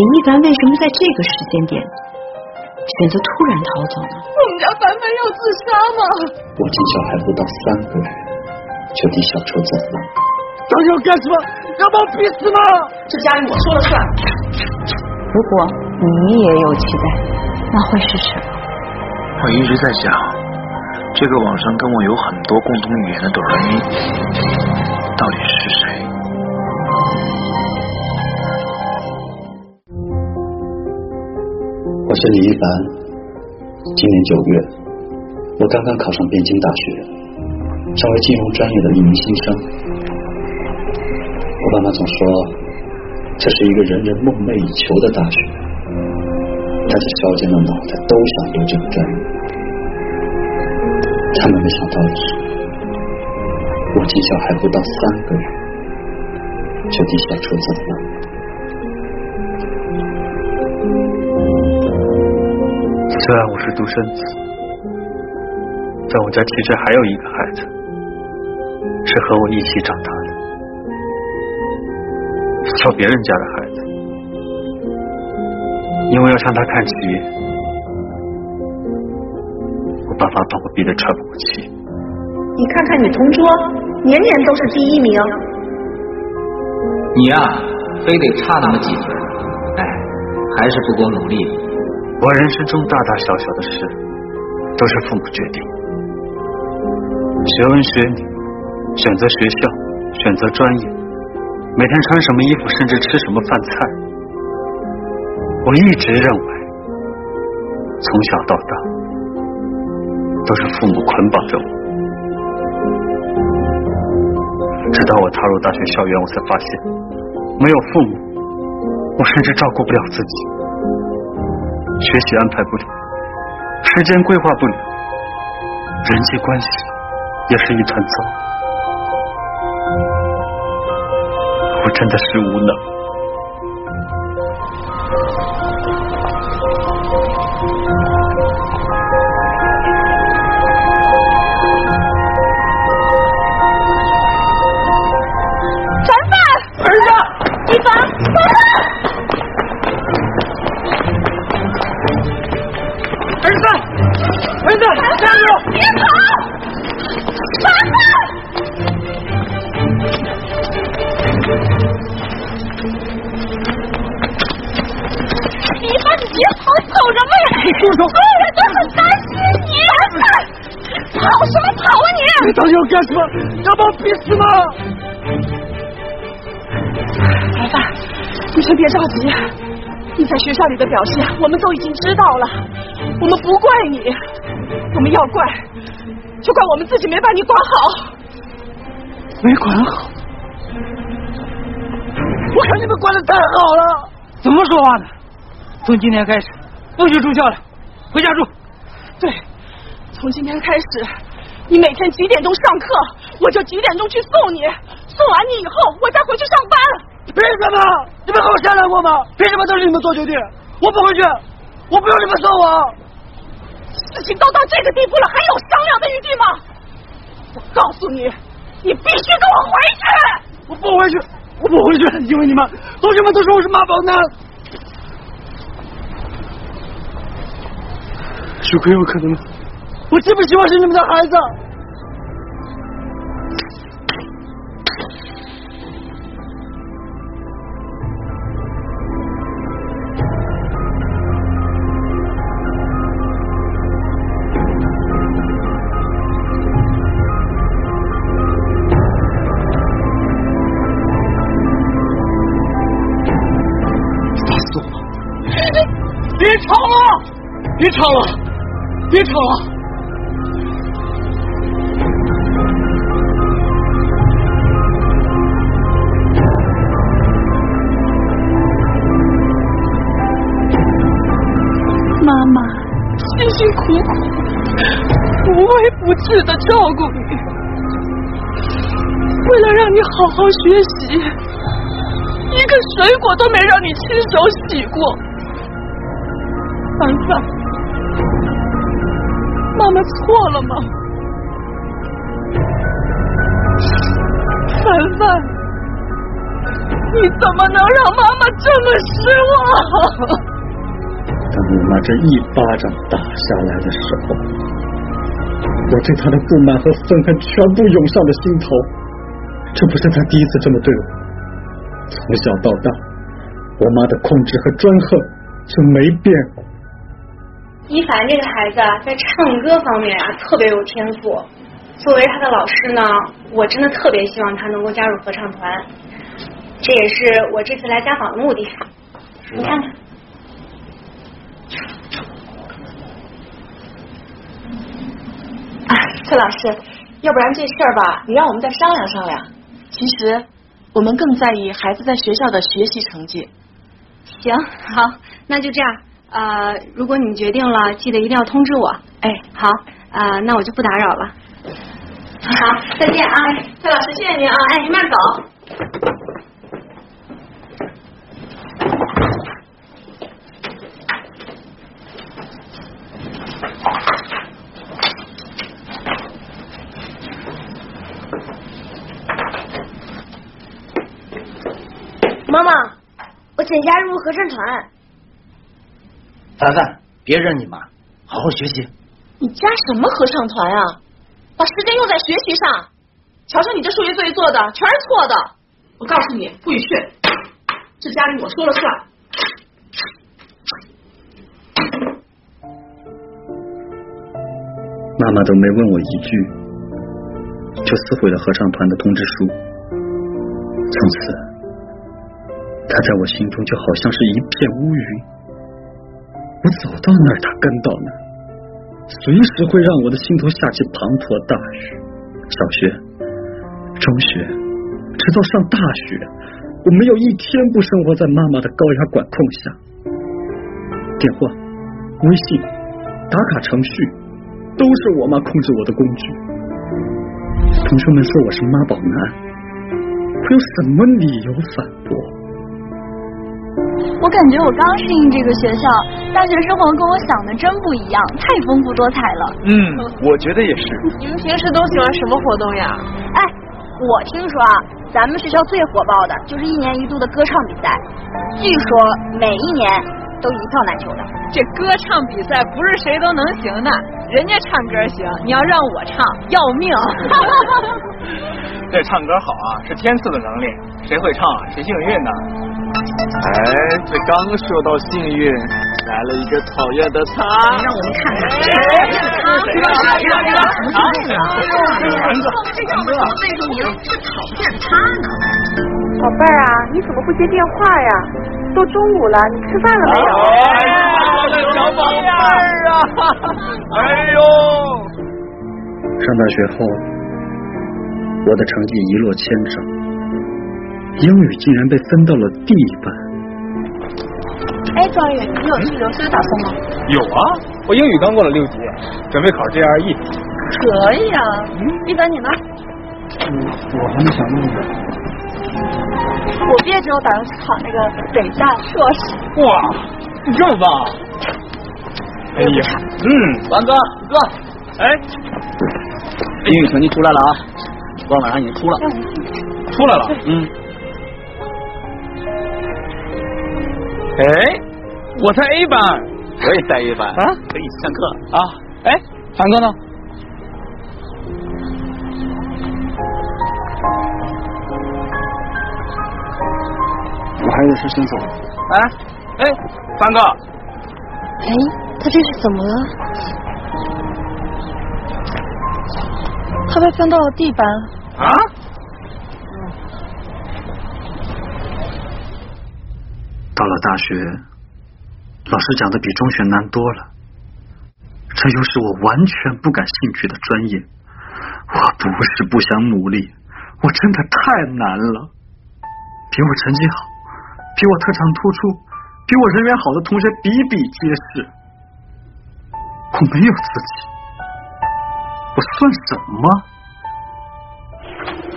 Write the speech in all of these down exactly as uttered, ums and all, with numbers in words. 李一凡为什么在这个时间点选择突然逃走呢？我们家凡凡要自杀吗？我进校还不到三个月，就离小周走了。他要干什么？要把我逼死吗？这家里我说了算。如果你也有期待，那会是什么？我一直在想，这个网上跟我有很多共同语言的朵拉咪，到底是谁？我是李一凡，今年九月，我刚刚考上北京大学，成为金融专业的一名新生。我爸妈总说，这是一个人人梦寐以求的大学，大家削尖了脑袋都想读这个专业。他们没想到的是，我进校还不到三个月，就离校出走了。虽然我是独生子，但我家其实还有一个孩子是和我一起长大的，叫别人家的孩子，因为要向他看齐，我爸妈把我逼得喘不过气。你看看你同桌，年年都是第一名，你呀、啊、非得差那么几分，哎，还是不够努力。我人生中大大小小的事都是父母决定，学文学理，选择学校，选择专业，每天穿什么衣服，甚至吃什么饭菜，我一直认为从小到大都是父母捆绑着我，直到我踏入大学校园，我才发现没有父母我甚至照顾不了自己，学习安排不了，时间规划不了，人际关系也是一团糟，我真的是无能。凡凡，儿子，一凡，凡凡。儿子，加油！别跑！凡凡，李一凡，你别跑，走什么呀？住手！所有人都很担心你。凡凡，跑什么跑啊你？你到底要干什么？要把我逼死吗？凡凡，你先别着急，你在学校里的表现，我们都已经知道了，我们不怪你。我们要怪，就怪我们自己没把你管好，没管好。我看你们管得太好了，怎么说话呢？从今天开始，不许住校了，回家住。对，从今天开始，你每天几点钟上课，我就几点钟去送你。送完你以后，我再回去上班。凭什么？你们和我商量过吗？凭什么都是你们做决定？我不回去，我不用你们送我。事情都到这个地步了，还有商量的余地吗？我告诉你，你必须跟我回去！我不回去，我不回去，因为你们同学们都说我是妈宝男。是可有可能吗？我真不希望是你们的孩子。别吵了，别吵了！妈妈辛辛苦苦、无微不至的照顾你，为了让你好好学习，一个水果都没让你亲手洗过。凡凡，妈妈错了吗？凡凡。你怎么能让妈妈这么失望？当我拿着一巴掌打下来的时候，我对她的不满和愤恨全部涌上了心头。这不是她第一次这么对我，从小到大，我妈的控制和专横就没变过。一凡这个孩子啊，在唱歌方面啊特别有天赋。作为他的老师呢，我真的特别希望他能够加入合唱团，这也是我这次来家访的目的。你看看，啊，柯老师，要不然这事儿吧，你让我们再商量商量。其实我们更在意孩子在学校的学习成绩。行，好，那就这样。呃，如果你决定了，记得一定要通知我。哎，好，呃，那我就不打扰了。好，再见啊，蔡老师，谢谢您啊，哎，您慢走。妈妈，我想加入合唱团。凡凡，别惹你妈，好好学习。你加什么合唱团啊？把时间用在学习上，瞧瞧你这数学作业做的全是错的。我告诉你，不许去，这家里我说了算。妈妈都没问我一句，就撕毁了合唱团的通知书。从此，她在我心中就好像是一片乌云，我走到哪儿，她跟到哪儿。随时会让我的心头下起滂沱大雨。小学、中学，直到上大学，我没有一天不生活在妈妈的高压管控下。电话、微信、打卡程序，都是我妈控制我的工具。同学们说我是妈宝男，我有什么理由反驳？我感觉我刚适应这个学校，大学生活跟我想的真不一样，太丰富多彩了。嗯，我觉得也是。你们平时都喜欢什么活动呀？哎，我听说啊，咱们学校最火爆的就是一年一度的歌唱比赛，据说每一年都一票难求的。这歌唱比赛不是谁都能行的，人家唱歌行，你要让我唱，要命。这唱歌好啊，是天赐的能力，谁会唱啊，谁幸运呢？哎，这刚说到幸运，来了一个讨厌的他。让我们看看，哎，这个他，这个他，讨厌啊！这个这个这个，为什么是讨厌他呢？宝贝儿啊，你怎么不接电话呀？都中午了，你吃饭了没有？哎呀，我的小宝贝儿啊！哎呦！上大学后，我的成绩一落千丈。英语竟然被分到了第一班。哎，庄宇，你有去留学打算吗？有啊，我英语刚过了六级，准备考 G R E。可以啊，嗯，一凡你呢？嗯，我还没想那么远。我毕业之后打算考那个北大硕士。哇，你这么棒！哎呀，嗯，王哥，哥，哎，英语成绩出来了啊，昨晚上已经出了，嗯、出来了，嗯。哎，我在 A 班，我也在 A 班啊，可以上课啊。哎，凡哥呢？我还有事先走。哎，哎，凡哥。哎，他这是怎么了？他被分到了 D 班。啊？到了大学，老师讲的比中学难多了，这又是我完全不感兴趣的专业。我不是不想努力，我真的太难了。比我成绩好，比我特长突出，比我人缘好的同学比比皆是。我没有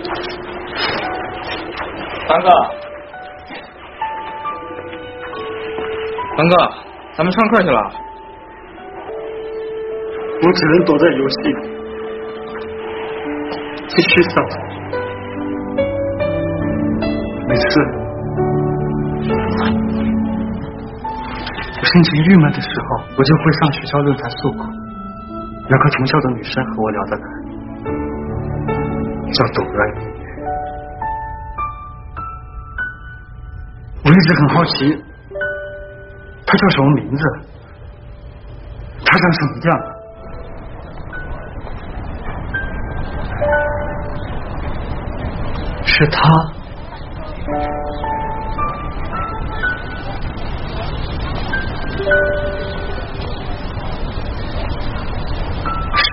自己，我算什么？凡哥。凡哥，咱们上课去了。我只能躲在游戏里，继续上。没事，心情郁闷的时候，我就会上学校论坛诉苦。有个同校的女生和我聊得来，叫董媛。我一直很好奇，她叫什么名字？她长什么样？是她。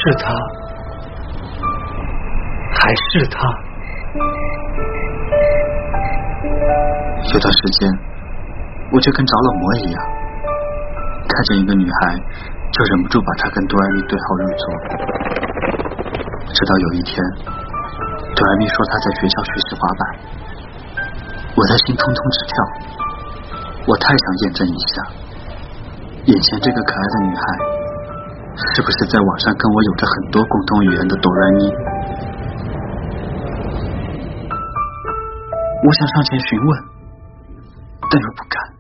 是他，还是他？有段时间，我就跟着了魔一样，看见一个女孩，就忍不住把她跟哆来咪对号入座。直到有一天，哆来咪说她在学校学习滑板，我的心通通直跳。我太想验证一下，眼前这个可爱的女孩。是不是在网上跟我有着很多共同语言的哆来咪？我想上前询问，但又不敢。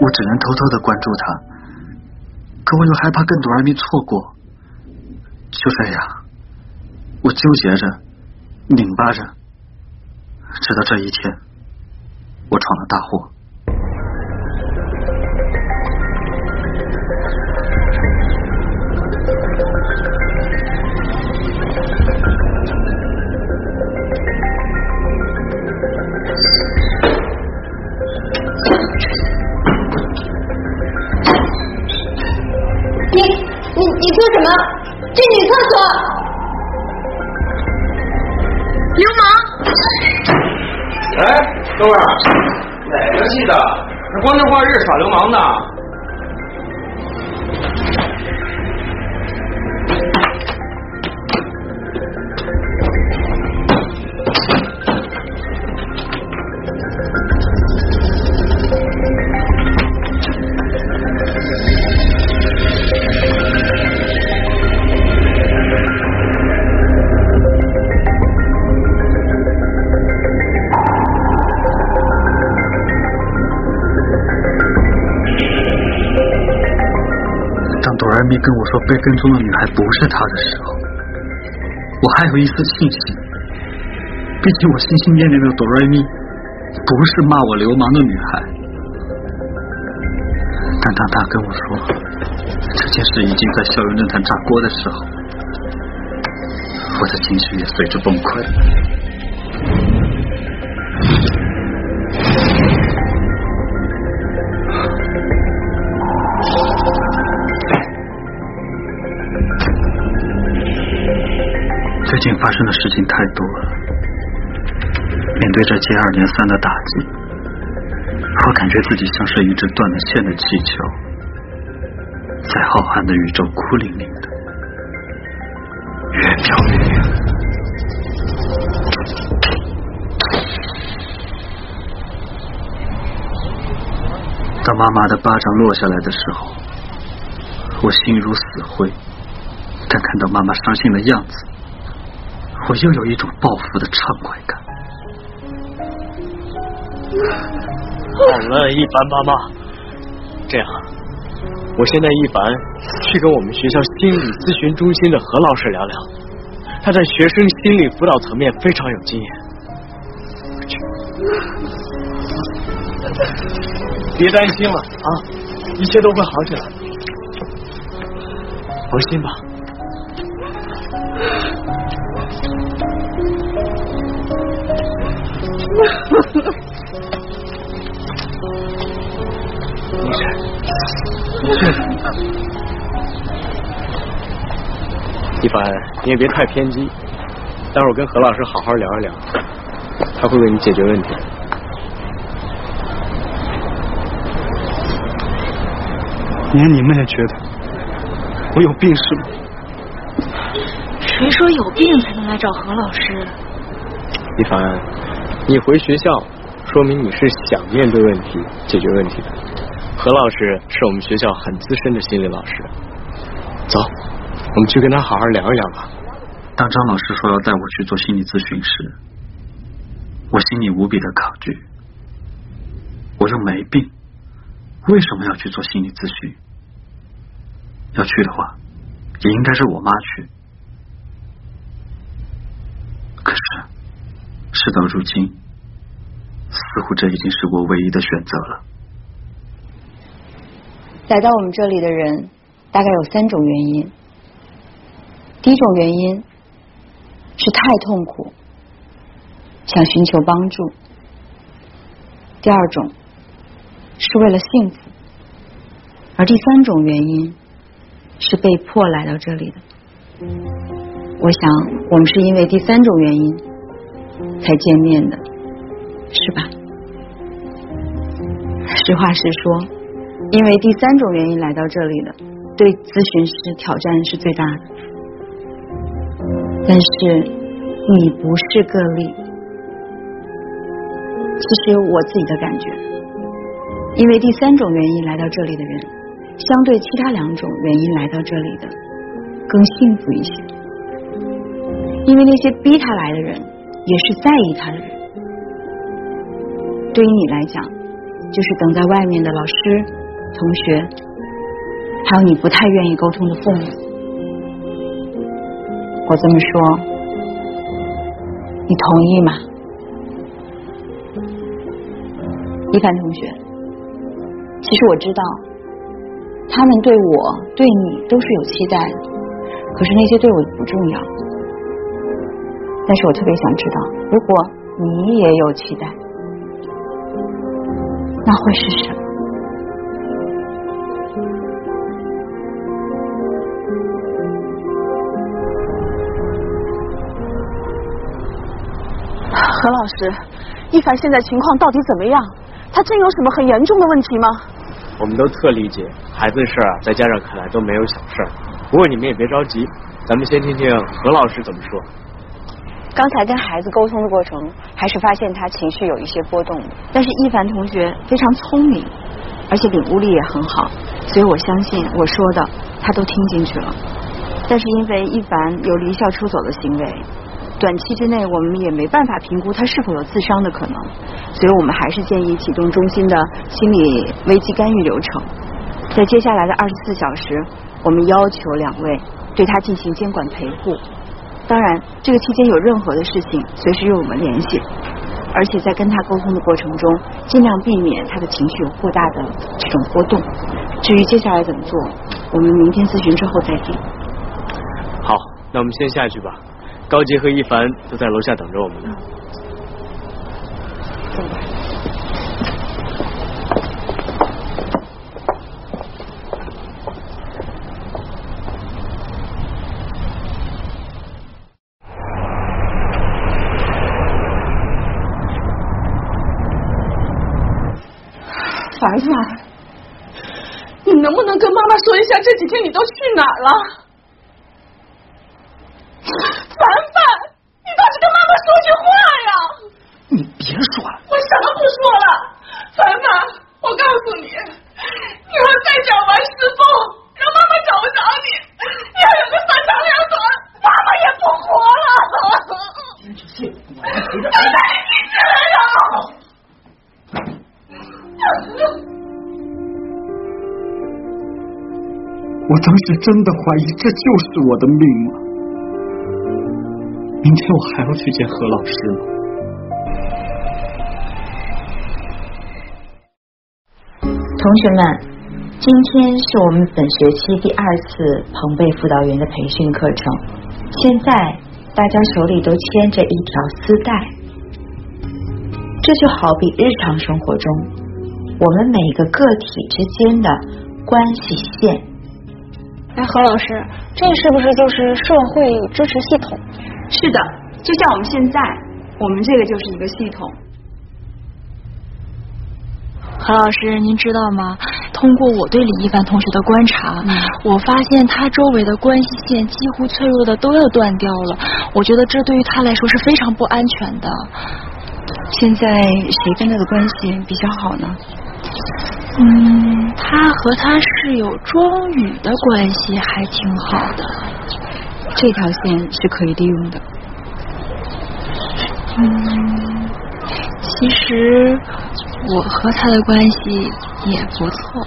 我只能偷偷的关注他，可我又害怕跟哆来咪错过。就这样，我纠结着，拧巴着，直到这一天，我闯了大祸。哥们儿，哪个记得？那光天化日耍流氓呢？跟我说被跟踪的女孩不是她的时候，我还有一丝庆幸。毕竟我心心念念的哆来咪不是骂我流氓的女孩。但当她跟我说这件事已经在校园论坛炸锅的时候，我的情绪也随之崩溃。最近发生的事情太多了，面对这接二连三的打击，我感觉自己像是一只断了线的气球，在浩瀚的宇宙孤零零的，越飘越远。当妈妈的巴掌落下来的时候，我心如死灰，但看到妈妈伤心的样子，我又有一种报复的畅快感。好了，一凡妈妈，这样，我先带一凡去跟我们学校心理咨询中心的何老师聊聊，他在学生心理辅导层面非常有经验。别担心了啊，一切都会好起来，放心吧。医生，医生，一凡，你也别太偏激。待会儿跟何老师好好聊一聊，他会为你解决问题。连你们也觉得我有病是吗？谁说有病才能来找何老师？一凡。你回学校，说明你是想面对问题、解决问题的。何老师是我们学校很资深的心理老师。走，我们去跟他好好聊一聊吧。当张老师说要带我去做心理咨询时，我心里无比的抗拒。我又没病，为什么要去做心理咨询？要去的话，也应该是我妈去。可是，事到如今，似乎这已经是我唯一的选择了。来到我们这里的人，大概有三种原因。第一种原因是太痛苦，想寻求帮助；第二种是为了幸福；而第三种原因是被迫来到这里的。我想，我们是因为第三种原因才见面的，是吧？实话实说，因为第三种原因来到这里的，对咨询师挑战是最大的。但是你不是个例，其实我自己的感觉，因为第三种原因来到这里的人，相对其他两种原因来到这里的更幸福一些，因为那些逼他来的人也是在意他的人。对于你来讲，就是等在外面的老师、同学，还有你不太愿意沟通的父母。我这么说，你同意吗？一凡同学，其实我知道他们对我对你都是有期待的，可是那些对我不重要。但是我特别想知道，如果你也有期待，那会是什么？何老师，一凡现在情况到底怎么样？他真有什么很严重的问题吗？我们都特理解，孩子的事啊，在家长看来都没有小事儿。不过你们也别着急，咱们先听听何老师怎么说。刚才跟孩子沟通的过程，还是发现他情绪有一些波动的。但是一凡同学非常聪明，而且领悟力也很好，所以我相信我说的他都听进去了。但是因为一凡有离校出走的行为，短期之内我们也没办法评估他是否有自伤的可能，所以我们还是建议启动中心的心理危机干预流程。在接下来的二十四小时，我们要求两位对他进行监管陪护，当然这个期间有任何的事情随时与我们联系，而且在跟他沟通的过程中尽量避免他的情绪有过大的这种波动。至于接下来怎么做，我们明天咨询之后再定。好，那我们先下去吧，高杰和一凡都在楼下等着我们呢。凡凡，你能不能跟妈妈说一下，这几天你都去哪儿了？凡凡，你倒是跟妈妈说句话呀！你别说了，我什么不说了？凡凡，我告诉你，你要再这样玩失踪，让妈妈找不着你，你要有个三长两短，妈妈也不活了。你这些，我回家。凡凡，你这样！我当时真的怀疑，这就是我的命了。明天我还要去见何老师吗？同学们，今天是我们本学期第二次彭贝辅导员的培训课程。现在大家手里都牵着一条丝带，这就好比日常生活中我们每个个体之间的关系线。哎，何老师，这是不是就是社会支持系统？是的，就像我们现在，我们这个就是一个系统。何老师，您知道吗？通过我对李一凡同学的观察，嗯、我发现他周围的关系线几乎脆弱的都要断掉了。我觉得这对于他来说是非常不安全的。现在谁跟他的关系比较好呢？嗯，他和他室友庄宇的关系还挺好的。这条线是可以利用的。嗯，其实我和他的关系也不错。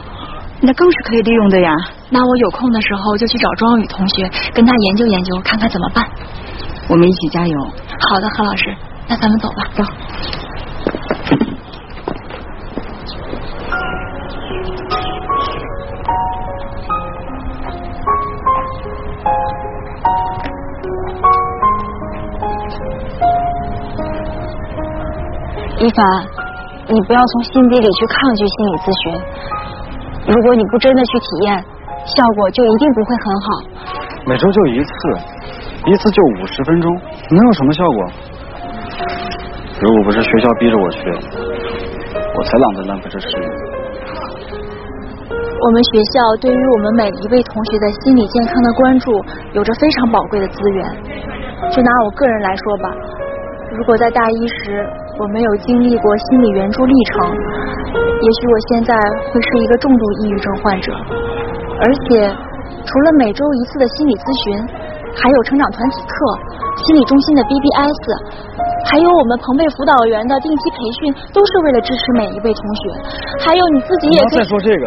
那更是可以利用的呀。那我有空的时候就去找庄宇同学，跟他研究研究，看看怎么办。我们一起加油。好的，何老师，那咱们走吧。走。一凡，你不要从心底里去抗拒心理咨询。如果你不真的去体验，效果就一定不会很好。每周就一次，一次就五十分钟，能有什么效果？如果不是学校逼着我去，我才懒得浪费这时间。我们学校对于我们每一位同学的心理健康的关注，有着非常宝贵的资源。就拿我个人来说吧，如果在大一时，我没有经历过心理援助历程，也许我现在会是一个重度抑郁症患者。而且除了每周一次的心理咨询，还有成长团体课、心理中心的 B B S， 还有我们彭贝辅导员的定期培训，都是为了支持每一位同学。还有你自己也可以。不要再说这个，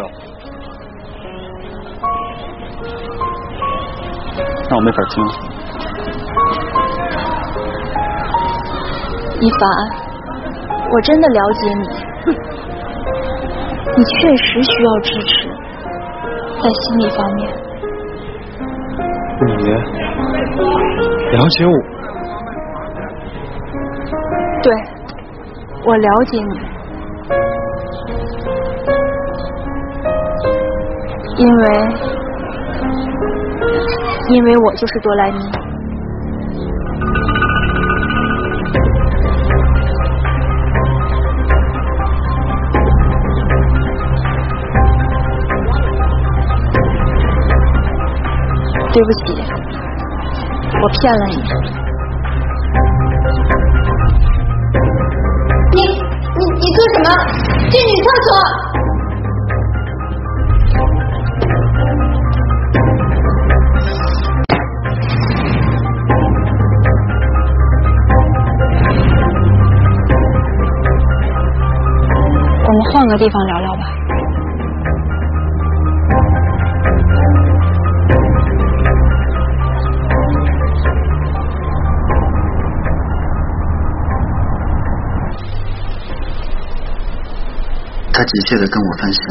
那我没法听。一凡，我真的了解你，你确实需要支持，在心理方面。你了解我？对，我了解你，因为因为我就是多莱咪。对不起，我骗了你。你你你做什么？这女厕所。我们换个地方聊聊吧。他急切地跟我分享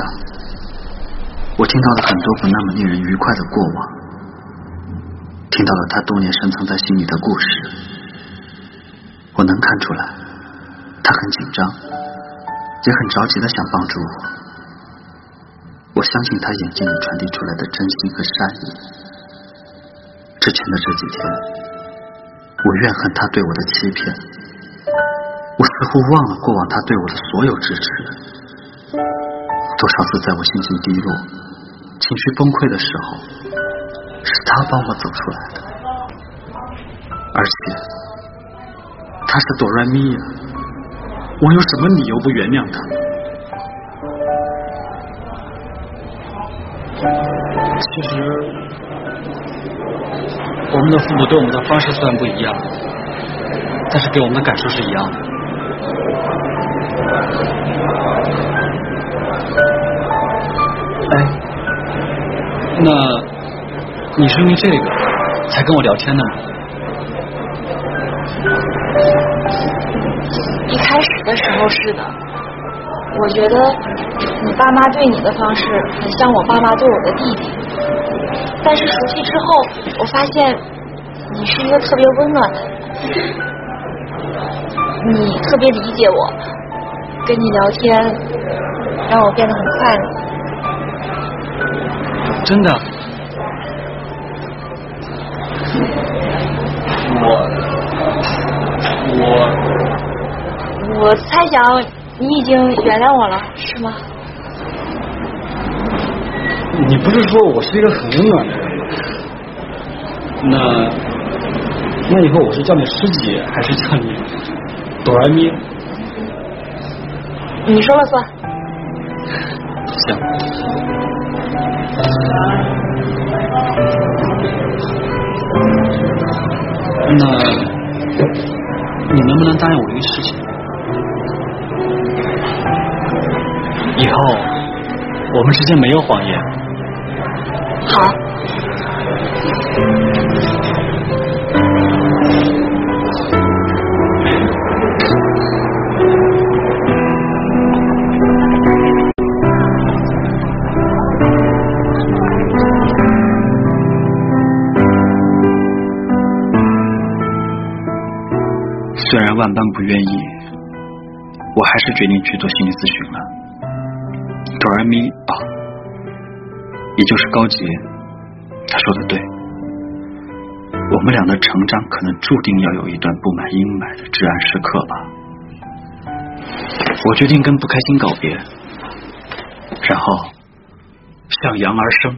我听到了很多不那么令人愉快的过往，听到了他多年深藏在心里的故事。我能看出来他很紧张，也很着急地想帮助我。我相信他眼睛里传递出来的真心和善意。之前的这几天，我怨恨他对我的欺骗，我似乎忘了过往他对我的所有支持。多少次在我心情低落、情绪崩溃的时候，是他帮我走出来的。而且他是哆来咪呀，我有什么理由不原谅他？其实我们的父母对我们的方式虽然不一样，但是给我们的感受是一样的。那你是因为这个才跟我聊天的吗？一开始的时候是的，我觉得你爸妈对你的方式很像我爸妈对我的弟弟，但是熟悉之后，我发现你是一个特别温暖的人，你特别理解我，跟你聊天让我变得很快乐。真的，我我我猜想你已经原谅我了，是吗？你不是说我是一个很温暖的人吗？那那以后我是叫你师姐还是叫你哆来咪？你说了算。行。那你能不能答应我一个事情？以后我们之间没有谎言。好。虽然万般不愿意，我还是决定去做心理咨询了。哆来咪啊，也就是高杰，他说的对，我们俩的成长可能注定要有一段布满阴霾的至暗时刻吧。我决定跟不开心告别，然后向阳而生。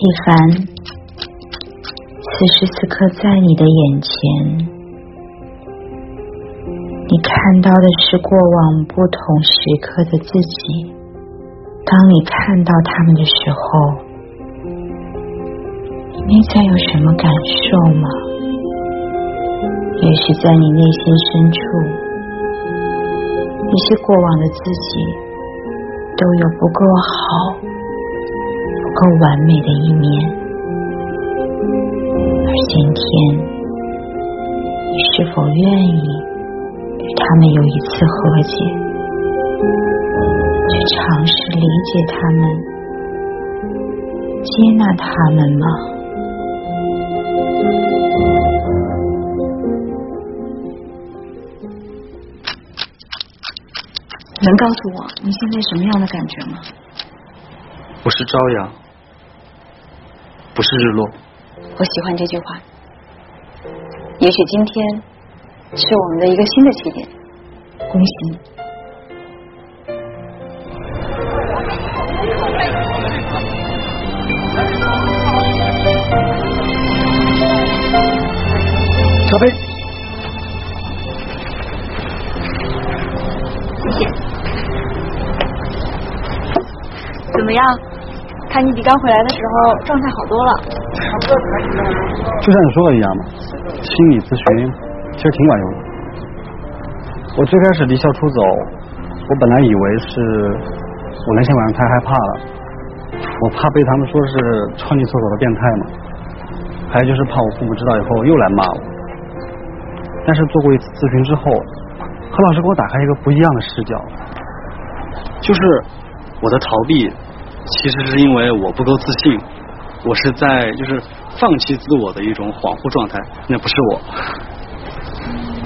一凡，此时此刻在你的眼前，你看到的是过往不同时刻的自己。当你看到他们的时候，你内在有什么感受吗？也许在你内心深处，那些过往的自己都有不够好、不够完美的一面，而今天你是否愿意与他们有一次和解，去尝试理解他们，接纳他们吗？能告诉我你现在什么样的感觉吗？我是朝阳，不是日落。我喜欢这句话。也许今天是我们的一个新的起点，恭喜你。小贝，谢谢。怎么样？看你比刚回来的时候状态好多了。就像你说的一样嘛，心理咨询其实挺管用的。我最开始离校出走，我本来以为是我那天晚上太害怕了，我怕被他们说是穿进厕所的变态嘛，还有就是怕我父母知道以后又来骂我。但是做过一次咨询之后，何老师给我打开一个不一样的视角，就是我的逃避其实是因为我不够自信，我是在就是放弃自我的一种恍惚状态，那不是我。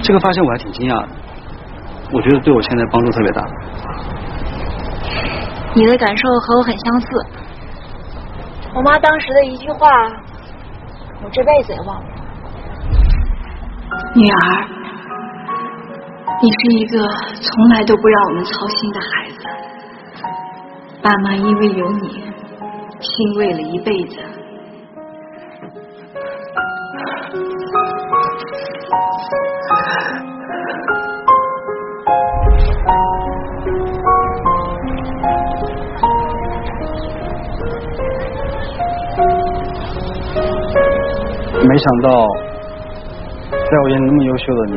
这个发现我还挺惊讶的，我觉得对我现在帮助特别大。你的感受和我很相似。我妈当时的一句话，我这辈子也忘不了。女儿，你是一个从来都不让我们操心的孩子。爸妈因为有你，欣慰了一辈子。没想到在我眼里那么优秀的你，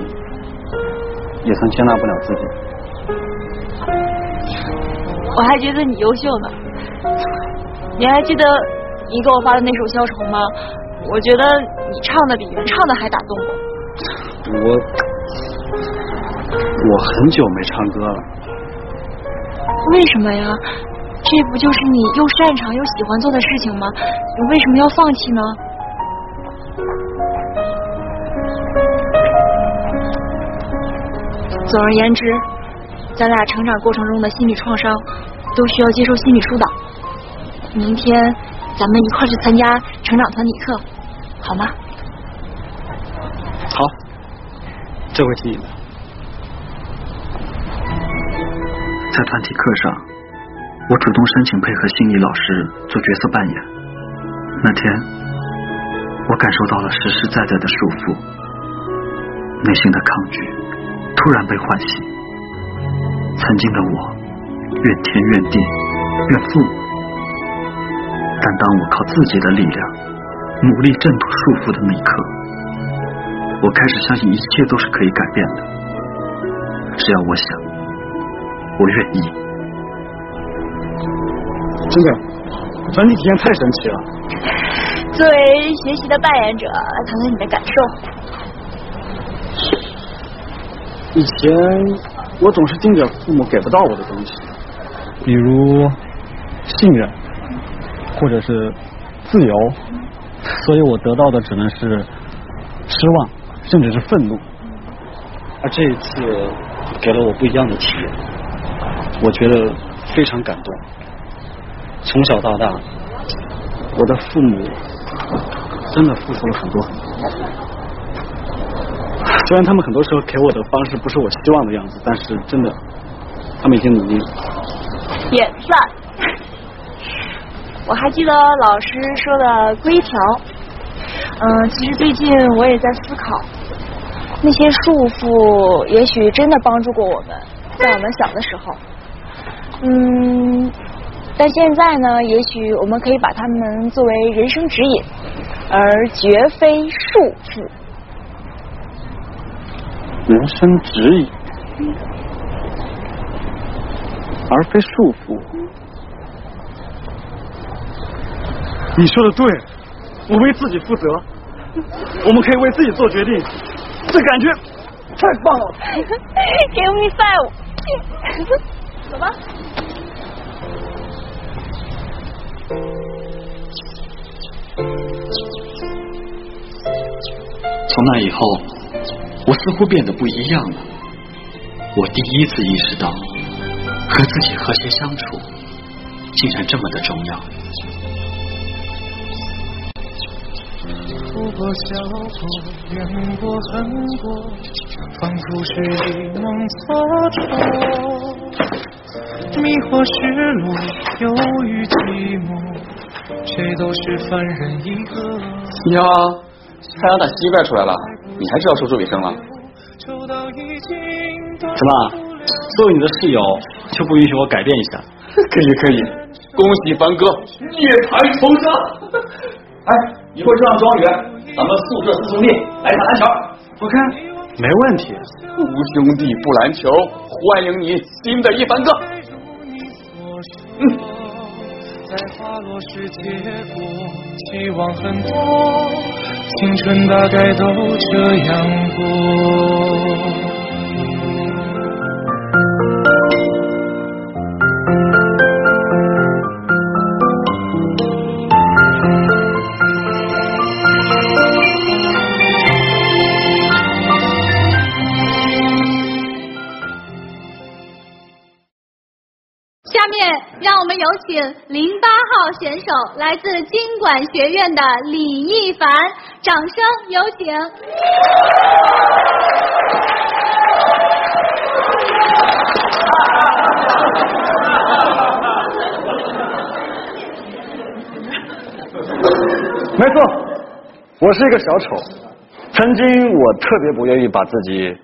也曾接纳不了自己。我还觉得你优秀呢。你还记得你给我发的那首消愁吗？我觉得你唱的比原唱的还打动我。我我很久没唱歌了。为什么呀？这不就是你又擅长又喜欢做的事情吗？你为什么要放弃呢？总而言之，咱俩成长过程中的心理创伤都需要接受心理疏导。明天咱们一块去参加成长团体课好吗？好，这回听你的。在团体课上，我主动申请配合心理老师做角色扮演。那天我感受到了实实在在的束缚，内心的抗拒突然被唤醒，曾经的我怨天怨地怨父母，但当我靠自己的力量努力挣脱束缚的那一刻，我开始相信一切都是可以改变的。只要我想，我愿意。真的，团体体验太神奇了。作为学习的扮演者，来谈谈你的感受。以前我总是盯着父母给不到我的东西，比如信任，或者是自由，所以我得到的只能是失望，甚至是愤怒。而这一次给了我不一样的体验，我觉得非常感动。从小到大，我的父母真的付出了很多很多，虽然他们很多时候给我的方式不是我希望的样子，但是真的他们已经努力了。也算。我还记得老师说的规条，嗯，其实最近我也在思考，那些束缚也许真的帮助过我们，在我们小的时候，嗯，但现在呢，也许我们可以把它们作为人生指引，而绝非束缚。人生指引，而非束缚。你说的对，我为自己负责，我们可以为自己做决定，这感觉太棒了。Give me five， 走吧。从那以后，我似乎变得不一样了。我第一次意识到，和自己和谐相处，竟然这么的重要。哭过笑过怨过恨过，仿佛是一梦错错，迷惑失落忧郁寂寞，谁都是凡人一个。你好，太阳打西边出来了，你还知道收猪尾声了？怎么，作为你的室友就不允许我改变一下？可以可以，恭喜凡哥夜排重生。哎，你会这样庄园，咱们宿舍四兄弟来打篮球 ，OK？ 没问题。无兄弟不篮球，欢迎你新的一凡哥。嗯。青春大概都这样过。让我们有请零八号选手，来自经管学院的李一凡，掌声有请。没错，我是一个小丑。曾经我特别不愿意把自己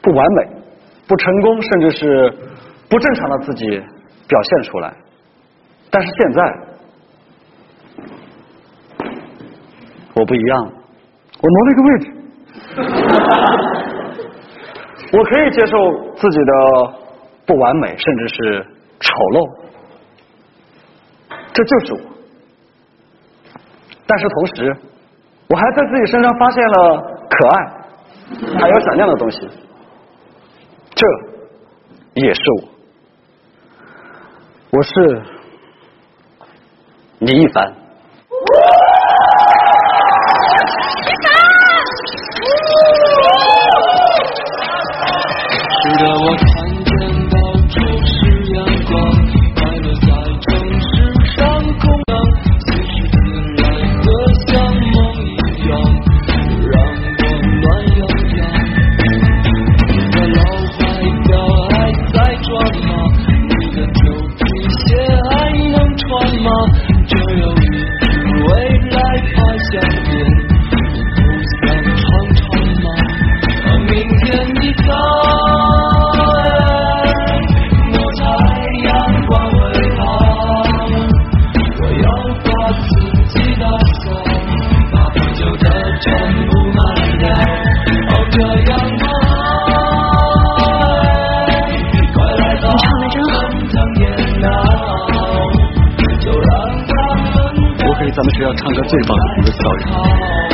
不完美、不成功，甚至是不正常的自己表现出来，但是现在我不一样了，我挪了一个位置。我可以接受自己的不完美，甚至是丑陋，这就是我。但是同时我还在自己身上发现了可爱还有闪亮的东西，这也是我。我是李一凡。是的，我看见到处是阳光，快乐在城市上空荡，随时自然和像梦一样，让我暖洋洋。你的老外表还在转吗？你的旧皮鞋还能穿吗？就有一句未来趴下边，你不想尝尝吗？明天的早。所以咱们学校唱歌最棒的一个校园。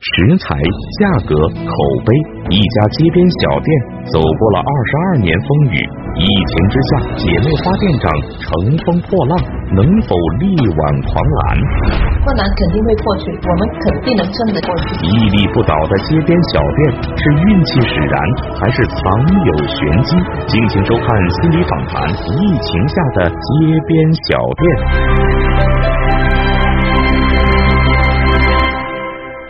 食材、价格、口碑，一家街边小店走过了二十二年风雨。 疫情之下，姐妹花店长乘风破浪，能否力挽狂澜？困难肯定会过去，我们肯定能撑得过去。屹立不倒的街边小店，是运气使然，还是藏有玄机？敬请收看《心理访谈》，疫情下的街边小店。